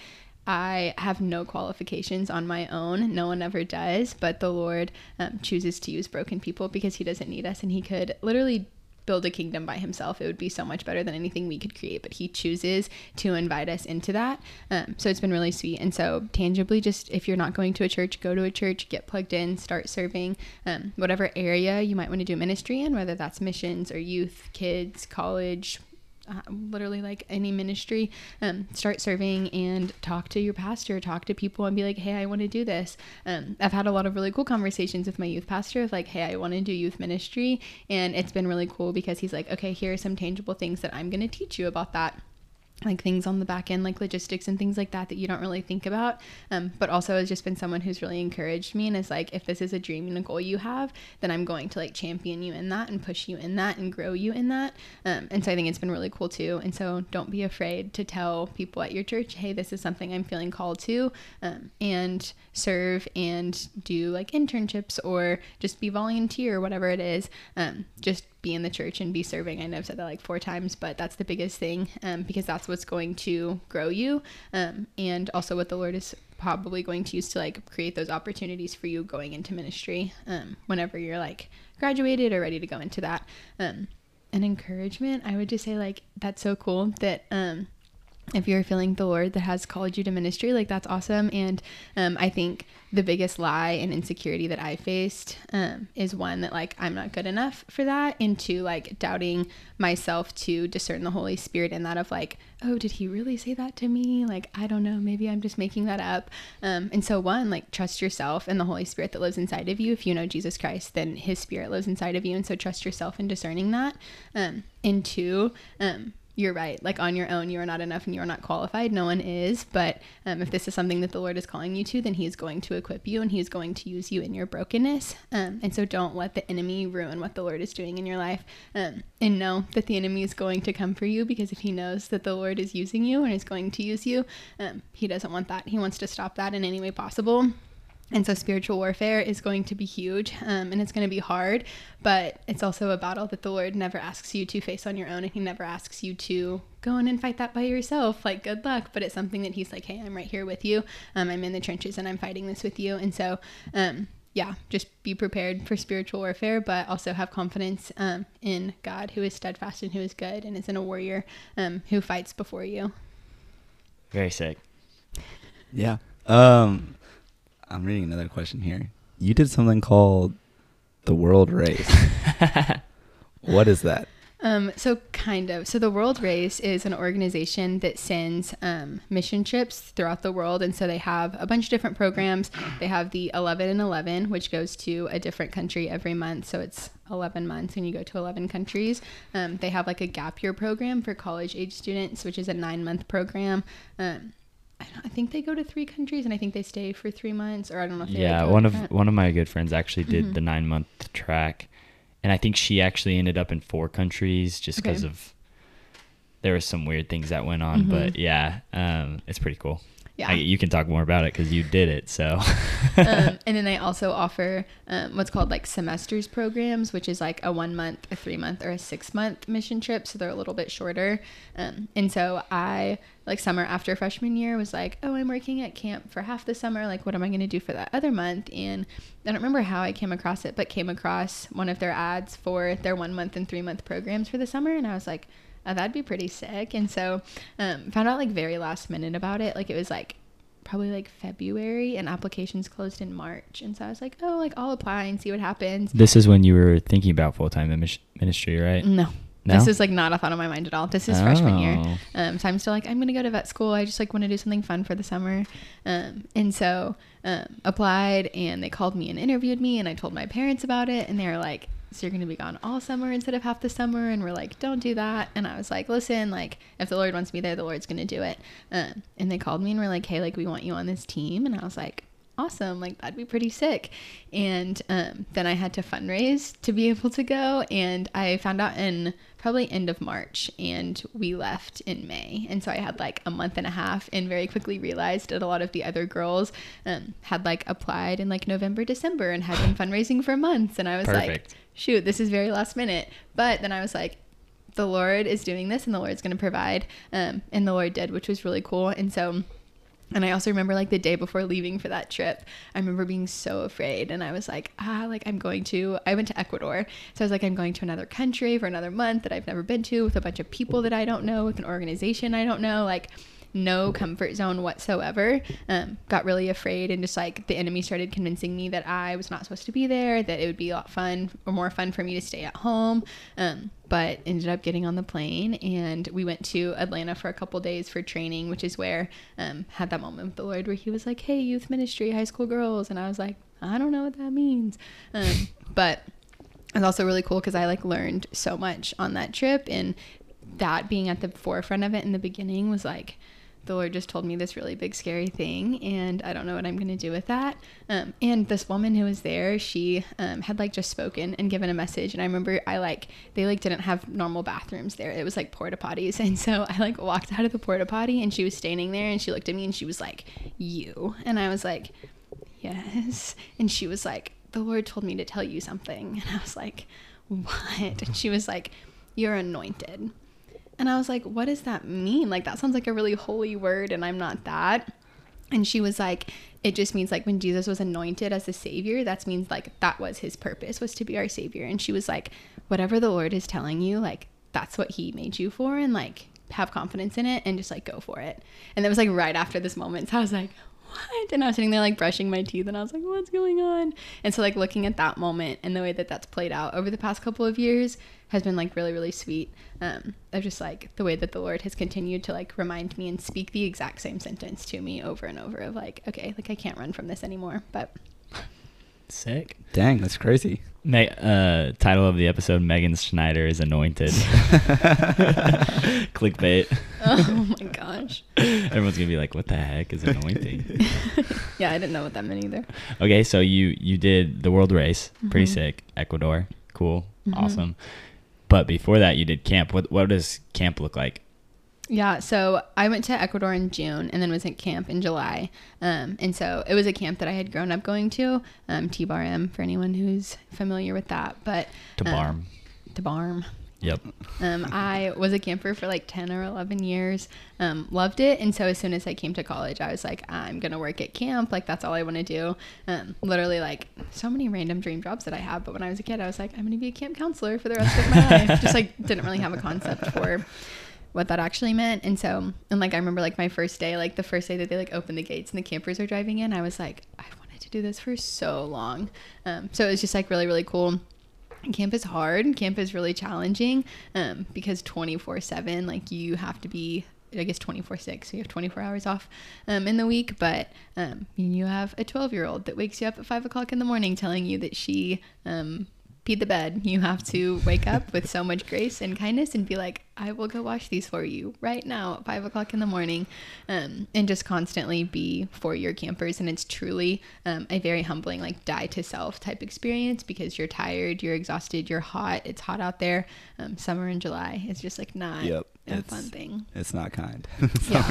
I have no qualifications on my own. No one ever does, but the Lord chooses to use broken people because he doesn't need us and he could literally build a kingdom by himself. It would be so much better than anything we could create, but he chooses to invite us into that. So it's been really sweet. And so tangibly, just if you're not going to a church, go to a church, get plugged in, start serving, whatever area you might want to do ministry in, whether that's missions or youth, kids, college, literally like any ministry, start serving and talk to your pastor, talk to people and be like, hey, I want to do this. I've had a lot of really cool conversations with my youth pastor of like, hey, I want to do youth ministry. And it's been really cool because he's like, okay, here are some tangible things that I'm going to teach you about that. Like things on the back end, like logistics and things like that, that you don't really think about. But also has just been someone who's really encouraged me and is like, if this is a dream and a goal you have, then I'm going to like champion you in that and push you in that and grow you in that. And so I think it's been really cool too. And so don't be afraid to tell people at your church, hey, this is something I'm feeling called to, and serve and do like internships or just be volunteer or whatever it is. Just be in the church and be serving. I know I've said that like 4 times, but that's the biggest thing, because that's what's going to grow you, and also what the Lord is probably going to use to like create those opportunities for you going into ministry whenever you're like graduated or ready to go into that. And encouragement, I would just say like that's so cool that if you're feeling the Lord that has called you to ministry, like that's awesome. And I think the biggest lie and insecurity that I faced is one that like I'm not good enough for that, and two, like doubting myself to discern the Holy Spirit in that of like, oh, did he really say that to me? Like, I don't know, maybe I'm just making that up. And so one, like trust yourself and the Holy Spirit that lives inside of you. If you know Jesus Christ, then his spirit lives inside of you. And so trust yourself in discerning that. And two, you're right. Like on your own, you are not enough and you are not qualified. No one is. But if this is something that the Lord is calling you to, then he is going to equip you and he is going to use you in your brokenness. And so don't let the enemy ruin what the Lord is doing in your life. And know that the enemy is going to come for you, because if he knows that the Lord is using you and is going to use you, he doesn't want that. He wants to stop that in any way possible. And so spiritual warfare is going to be huge, and it's going to be hard, but it's also a battle that the Lord never asks you to face on your own, and he never asks you to go in and fight that by yourself. Like, good luck. But it's something that he's like, hey, I'm right here with you. I'm in the trenches and I'm fighting this with you. And so, yeah, just be prepared for spiritual warfare, but also have confidence in God, who is steadfast and who is good and isn't a warrior who fights before you. Very sick. Yeah. I'm reading another question here. You did something called the World Race. What is that? So kind of. So the World Race is an organization that sends mission trips throughout the world. And so they have a bunch of different programs. They have the 11 and 11, which goes to a different country every month. So it's 11 months and you go to 11 countries. They have like a gap year program for college age students, which is a 9-month program. I think they go to 3 countries, and I think they stay for 3 months, or I don't know if they one of my good friends actually did the 9-month track, and I think she actually ended up in 4 countries just because of there were some weird things that went on, but yeah, it's pretty cool. Yeah, you can talk more about it because you did it. So, and then they also offer what's called like semesters programs, which is like a 1-month, a 3-month, or a 6-month mission trip. So they're a little bit shorter. And so I like summer after freshman year was like, oh, I'm working at camp for half the summer. Like, what am I going to do for that other month? And I don't remember how I came across it, but came across one of their ads for their 1-month and 3-month programs for the summer. And I was like, oh, that'd be pretty sick. And so found out like very last minute about it. Like it was like probably like February, and applications closed in March. And so I was like, oh, like I'll apply and see what happens. This is when you were thinking about full-time ministry, right? No. This is like not a thought on my mind at all. This is freshman year. So I'm still like, I'm going to go to vet school. I just like want to do something fun for the summer. And so applied, and they called me and interviewed me, and I told my parents about it, and they were like, so you're going to be gone all summer instead of half the summer? And we're like, don't do that. And I was like, listen, like if the Lord wants me there, the Lord's going to do it. And they called me and were like, hey, like we want you on this team. And I was like, awesome. Like that'd be pretty sick. And then I had to fundraise to be able to go. And I found out in probably end of March, and we left in May. And so I had like a month and a half, and very quickly realized that a lot of the other girls had like applied in like November, December, and had been fundraising for months. And I was like, shoot, this is very last minute. But then I was like, the Lord is doing this, and the Lord's going to provide. And the Lord did, which was really cool. And so, and I also remember like the day before leaving for that trip, I remember being so afraid. And I was like, I went to Ecuador. So I was like, I'm going to another country for another month that I've never been to, with a bunch of people that I don't know, with an organization I don't know, like no comfort zone whatsoever. Got really afraid, and just like the enemy started convincing me that I was not supposed to be there, that it would be a lot fun or more fun for me to stay at home. But ended up getting on the plane, and we went to Atlanta for a couple days for training, which is where had that moment with the Lord where he was like, hey, youth ministry, high school girls. And I was like, I don't know what that means. But it's also really cool because I like learned so much on that trip, and that being at the forefront of it in the beginning was like, the Lord just told me this really big, scary thing, and I don't know what I'm going to do with that. And this woman who was there, she had like just spoken and given a message. And I remember they like didn't have normal bathrooms there. It was like porta potties. And so I like walked out of the porta potty, and she was standing there, and she looked at me and she was like, you. And I was like, yes. And she was like, the Lord told me to tell you something. And I was like, what? And she was like, you're anointed. And I was like, what does that mean? Like, that sounds like a really holy word, and I'm not that. And she was like, it just means like when Jesus was anointed as the savior, that means like that was his purpose, was to be our savior. And she was like, whatever the Lord is telling you, like that's what he made you for, and like have confidence in it and just like go for it. And that was like right after this moment. So I was like, what? And I was sitting there like brushing my teeth and I was like, what's going on? And so like looking at that moment and the way that that's played out over the past couple of years has been like really, really sweet. Of just like the way that the Lord has continued to like remind me and speak the exact same sentence to me over and over of like, okay, like I can't run from this anymore. But sick. Dang, that's crazy. Title of the episode, Megan Schneider is anointed. Clickbait. Oh my gosh. Everyone's gonna be like, what the heck is anointing? Yeah, I didn't know what that meant either. Okay, so you did the World Race. Pretty sick. Ecuador. Cool. Awesome. But before that you did camp. What does camp look like? Yeah, so I went to Ecuador in June and then was at camp in July. And so it was a camp that I had grown up going to, T-Bar-M for anyone who's familiar with that. But T-Bar-M. Yep. I was a camper for like 10 or 11 years, loved it. And so as soon as I came to college, I was like, I'm going to work at camp. Like, that's all I want to do. Literally like so many random dream jobs that I have. But when I was a kid, I was like, I'm going to be a camp counselor for the rest of my life. Just like didn't really have a concept for what that actually meant. And so, and like, I remember like my first day, like the first day that they like opened the gates and the campers are driving in, I was like, I wanted to do this for so long. So it was just like really, really cool. Camp is hard. Camp is really challenging, because 24/7, like you have to be, I guess 24/6, so you have 24 hours off in the week, but you have a 12-year-old that wakes you up at 5 o'clock in the morning telling you that she peed the bed. You have to wake up with so much grace and kindness and be like, I will go wash these for you right now at 5 o'clock in the morning, and just constantly be for your campers. And it's truly a very humbling, like die to self type experience, because you're tired, you're exhausted, you're hot, it's hot out there. Summer in July is just like not a fun thing. It's not kind. Yeah.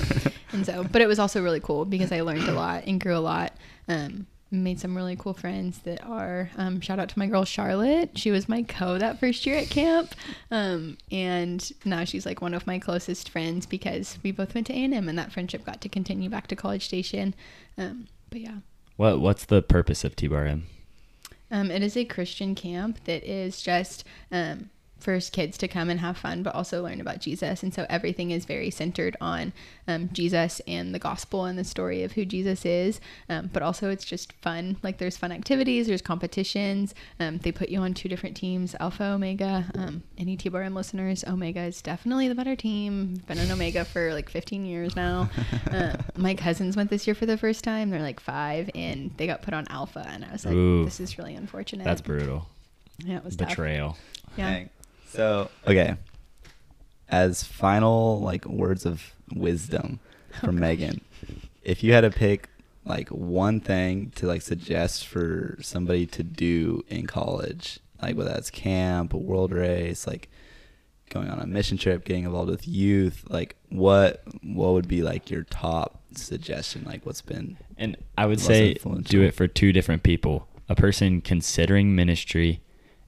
And so, but it was also really cool because I learned a lot and grew a lot. Made some really cool friends that are, shout out to my girl Charlotte. She was my co that first year at camp. And now she's like one of my closest friends because we both went to A&M and that friendship got to continue back to College Station. But yeah. What's the purpose of T-Bar-M? It is a Christian camp that is just, for kids to come and have fun, but also learn about Jesus. And so everything is very centered on Jesus and the gospel and the story of who Jesus is. But also it's just fun. Like there's fun activities, there's competitions. They put you on two different teams, Alpha, Omega. Any T-Bar-M listeners, Omega is definitely the better team. Been an Omega for like 15 years now. My cousins went this year for the first time. They're like 5 and they got put on Alpha. And I was like, ooh, this is really unfortunate. That's brutal. Yeah, it was betrayal. Tough. Yeah. Dang. So, okay, as final, like, words of wisdom from Megan, if you had to pick, like, one thing to, like, suggest for somebody to do in college, like, whether that's camp, a World Race, like, going on a mission trip, getting involved with youth, like, what would be, like, your top suggestion, like, what's been and I would say do it for two different people, a person considering ministry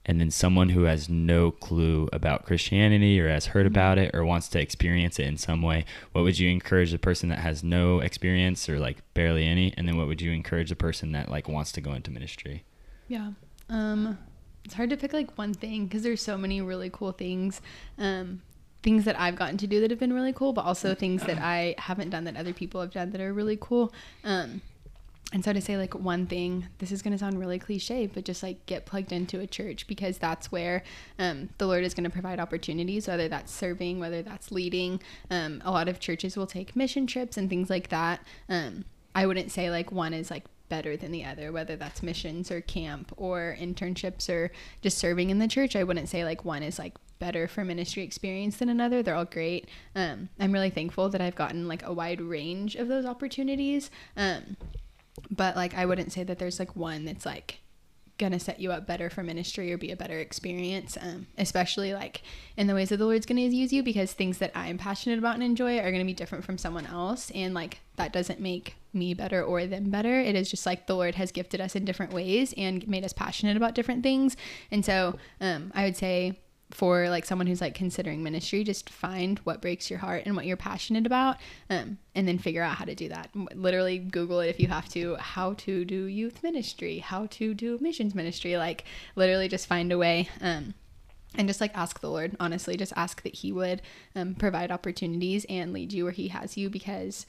and then someone who has no clue about Christianity or has heard about it or wants to experience it in some way. What would you encourage the person that has no experience or like barely any? And then what would you encourage the person that like wants to go into ministry? Yeah. It's hard to pick like one thing because there's so many really cool things. Things that I've gotten to do that have been really cool, but also things that I haven't done that other people have done that are really cool. And so to say like one thing, this is going to sound really cliche, but just like get plugged into a church because that's where the Lord is going to provide opportunities, whether that's serving, whether that's leading. A lot of churches will take mission trips and things like that. I wouldn't say like one is like better than the other, whether that's missions or camp or internships or just serving in the church. I wouldn't say like one is like better for ministry experience than another. They're all great. I'm really thankful that I've gotten like a wide range of those opportunities. But like, I wouldn't say that there's like one that's like gonna set you up better for ministry or be a better experience, especially like in the ways that the Lord's gonna use you, because things that I'm passionate about and enjoy are gonna be different from someone else. And like, that doesn't make me better or them better. It is just like the Lord has gifted us in different ways and made us passionate about different things. And so I would say for like someone who's like considering ministry, just find what breaks your heart and what you're passionate about, and then figure out how to do that. Literally Google it if you have to, how to do youth ministry, how to do missions ministry, like literally just find a way, and just like ask the Lord, honestly, just ask that he would provide opportunities and lead you where he has you. Because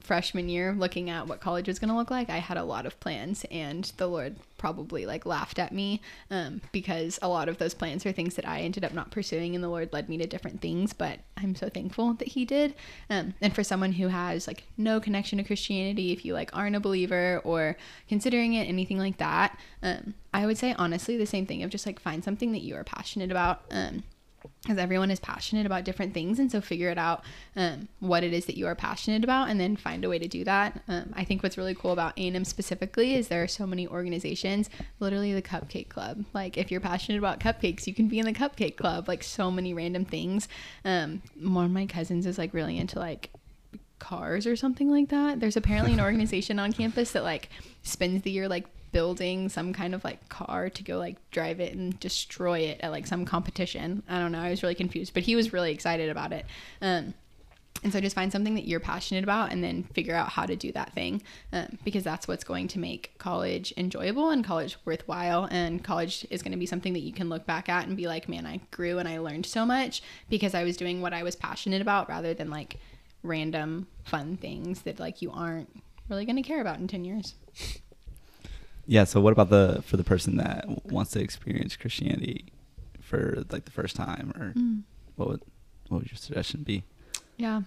freshman year, looking at what college was going to look like, I had a lot of plans, and the Lord probably like laughed at me, because a lot of those plans are things that I ended up not pursuing, and the Lord led me to different things. But I'm so thankful that he did. And for someone who has like no connection to Christianity, if you like aren't a believer or considering it, anything like that, I would say honestly the same thing of just like find something that you are passionate about, because everyone is passionate about different things. And so figure it out, what it is that you are passionate about, and then find a way to do that. I think what's really cool about A&M specifically is there are so many organizations, literally the Cupcake Club. Like if you're passionate about cupcakes, you can be in the Cupcake Club, like so many random things. One of my cousins is like really into like cars or something like that. There's apparently an organization on campus that like spends the year like building some kind of like car to go like drive it and destroy it at like some competition. I don't know, I was really confused, but he was really excited about it. And so just find something that you're passionate about, and then figure out how to do that thing, because that's what's going to make college enjoyable and college worthwhile. And college is going to be something that you can look back at and be like, man, I grew and I learned so much because I was doing what I was passionate about, rather than like random fun things that like you aren't really going to care about in 10 years. Yeah. So what about for the person that wants to experience Christianity for like the first time, or what would your suggestion be? Yeah.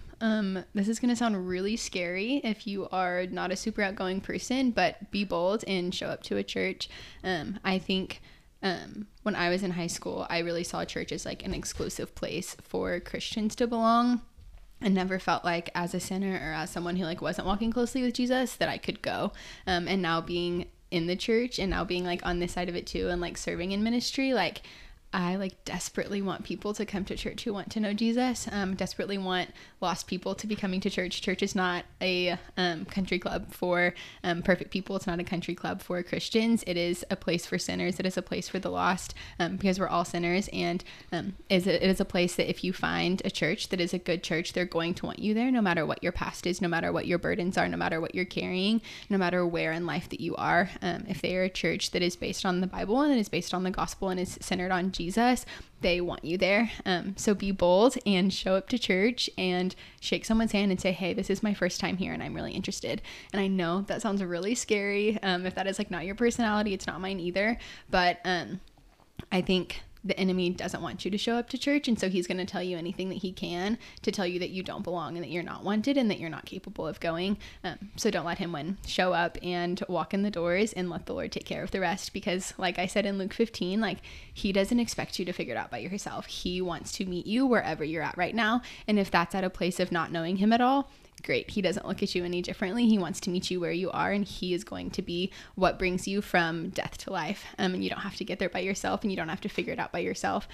This is going to sound really scary if you are not a super outgoing person, but be bold and show up to a church. I think, when I was in high school, I really saw church as like an exclusive place for Christians to belong. I never felt like as a sinner or as someone who like wasn't walking closely with Jesus that I could go. And now being in the church, and now being like on this side of it too, and like serving in ministry, like I like desperately want people to come to church who want to know Jesus, desperately want lost people to be coming to church. Church is not a country club for perfect people. It's not a country club for Christians. It is a place for sinners. It is a place for the lost, because we're all sinners. And it is a place that if you find a church that is a good church, they're going to want you there, no matter what your past is, no matter what your burdens are, no matter what you're carrying, no matter where in life that you are. If they are a church that is based on the Bible and is based on the gospel and is centered on Jesus, they want you there. So be bold and show up to church and shake someone's hand and say, hey, this is my first time here and I'm really interested. And I know that sounds really scary. If that is like not your personality, it's not mine either. But I think the enemy doesn't want you to show up to church. And so he's going to tell you anything that he can to tell you that you don't belong and that you're not wanted and that you're not capable of going. So don't let him win. Show up and walk in the doors and let the Lord take care of the rest. Because like I said in Luke 15, like he doesn't expect you to figure it out by yourself. He wants to meet you wherever you're at right now. And if that's at a place of not knowing him at all, great. He doesn't look at you any differently. He wants to meet you where you are, and he is going to be what brings you from death to life. And you don't have to get there by yourself, and you don't have to figure it out by yourself.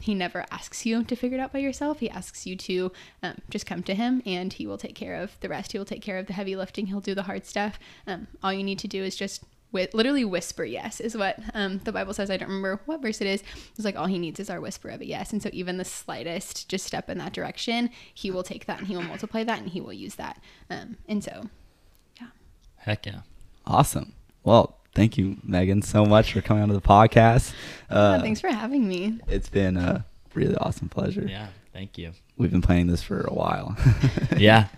He never asks you to figure it out by yourself. He asks you to just come to him, and he will take care of the rest. He will take care of the heavy lifting. He'll do the hard stuff. All you need to do is just literally whisper yes, is what the Bible says. I don't remember what verse it is. It's like all he needs is our whisper of a yes. And so even the slightest just step in that direction, he will take that and he will multiply that and he will use that. And so, yeah. Heck yeah. Awesome. Well, thank you, Megan, so much for coming on to the podcast. Thanks for having me. It's been a really awesome pleasure. Yeah, thank you. We've been planning this for a while. Yeah.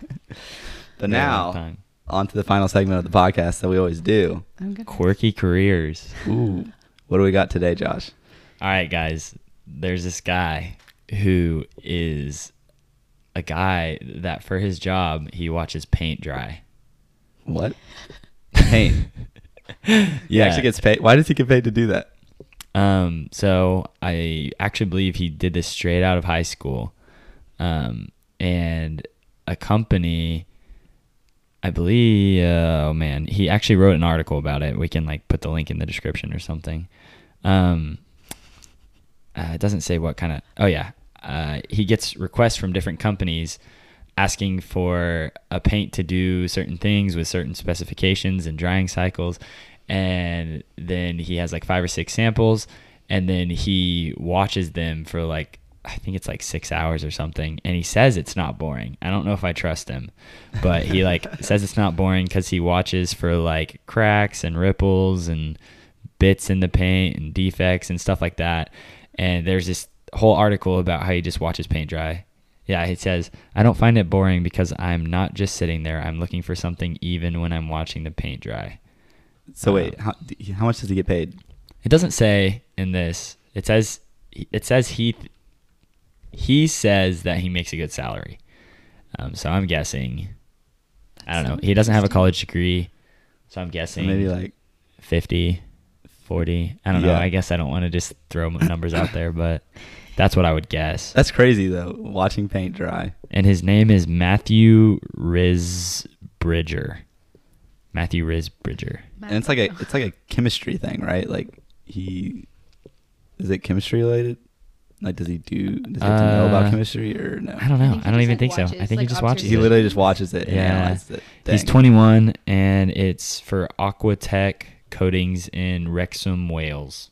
But now, on to the final segment of the podcast that we always do. Quirky careers. Ooh. What do we got today, Josh? All right, guys. There's this guy who is a guy that for his job, he watches paint dry. What? Paint? Yeah. He actually gets paid. Why does he get paid to do that? So I actually believe he did this straight out of high school. And a company... I believe, he actually wrote an article about it. We can like put the link in the description or something. It doesn't say what kind of, he gets requests from different companies asking for a paint to do certain things with certain specifications and drying cycles. And then he has like 5 or 6 samples And then he watches them for like, I think it's like 6 hours or something. And he says it's not boring. I don't know if I trust him, but he like says it's not boring because he watches for like cracks and ripples and bits in the paint and defects and stuff like that. And there's this whole article about how he just watches paint dry. Yeah, it says, I don't find it boring because I'm not just sitting there. I'm looking for something even when I'm watching the paint dry. So wait, how much does he get paid? It doesn't say in this. It says he says that he makes a good salary. So I'm guessing, I don't know. He doesn't have a college degree. So I'm guessing maybe like 50, 40. I don't know. I guess I don't want to just throw numbers out there, but that's what I would guess. That's crazy though. Watching paint dry. And his name is Matthew Risbridger. Matthew Risbridger. And it's like a chemistry thing, right? Like is it chemistry related? Like does he have to know about chemistry or no? I don't know. I don't even think so. I think he just watches it. He literally just watches it and analyzes it. Dang. He's 21 and it's for Aquatech coatings in Wrexham, Wales.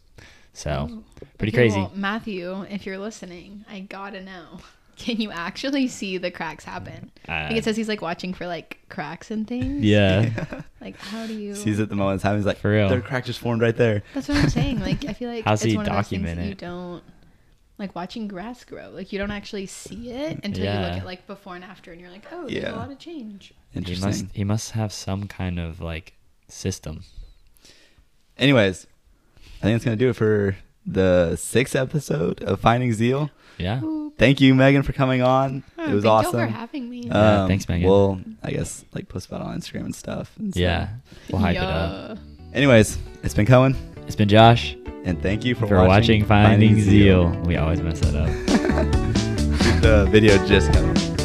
So pretty crazy. Well, Matthew, if you're listening, I gotta know. Can you actually see the cracks happen? I think it says he's like watching for like cracks and things. Yeah. Like how do you sees it the moment it's happening? He's like, for real, their crack just formed right there. That's what I'm saying. Like I feel like how's it's he one document of those things that you don't like watching grass grow. Like you don't actually see it until you look at like before and after, and you're like, oh, there's a lot of change. Interesting. He must have some kind of like system. Anyways, I think that's gonna do it for the 6th episode of Finding Zeal. Yeah. Ooh. Thank you, Megan, for coming on. It was awesome. Thank you for having me. Thanks, Megan. We'll, I guess, like post about it on Instagram and stuff. And so we'll hype it up. Anyways, it's been Cohen. It's been Josh. And thank you for watching Finding Zeal. We always mess that up. The video just coming.